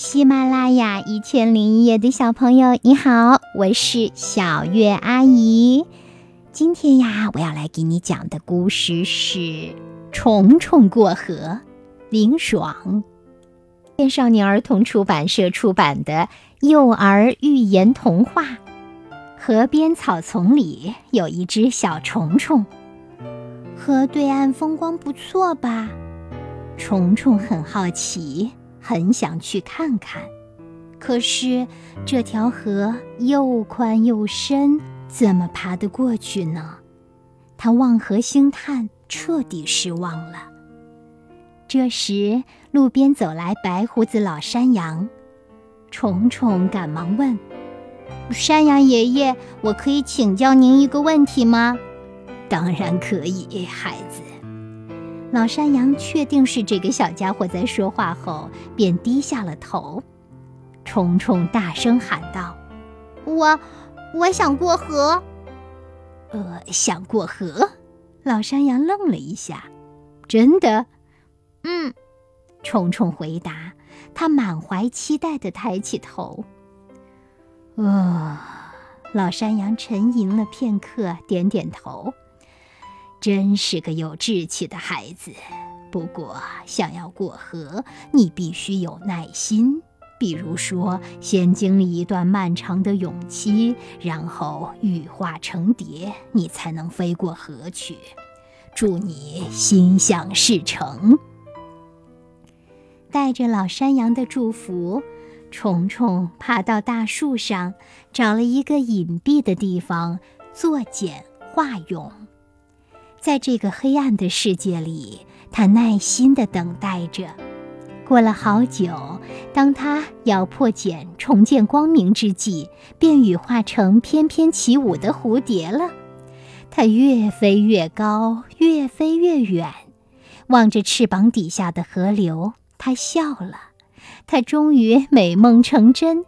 喜马拉雅一千零一夜的小朋友你好，我是小月阿姨。今天呀，我要来给你讲的故事是《虫虫过河》，林爽。青少年儿童出版社出版的幼儿寓言童话。河边草丛里有一只小虫虫。河对岸风光不错吧？虫虫很好奇，很想去看看，可是这条河又宽又深，怎么爬得过去呢？他望河兴叹，彻底失望了。这时路边走来白胡子老山羊，虫虫赶忙问：山羊爷爷，我可以请教您一个问题吗？当然可以，孩子。老山羊确定是这个小家伙在说话后，便低下了头。虫虫大声喊道：我想过河。想过河？老山羊愣了一下。真的？嗯。虫虫回答，他满怀期待地抬起头。老山羊沉吟了片刻，点点头。真是个有志气的孩子，不过想要过河，你必须有耐心，比如说先经历一段漫长的泳期，然后羽化成蝶，你才能飞过河去。祝你心想事成。带着老山羊的祝福，虫虫爬到大树上，找了一个隐蔽的地方坐茧化蛹。在这个黑暗的世界里，他耐心地等待着。过了好久，当他咬破茧重见光明之际，便羽化成翩翩起舞的蝴蝶了。他越飞越高，越飞越远，望着翅膀底下的河流，他笑了。他终于美梦成真，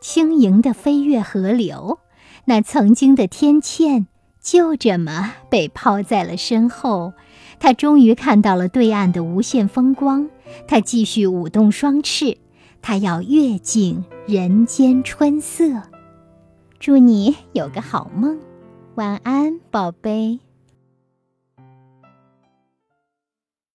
轻盈地飞越河流，那曾经的天堑就这么被抛在了身后。他终于看到了对岸的无限风光，他继续舞动双翅，他要跃进人间春色。祝你有个好梦，晚安，宝贝。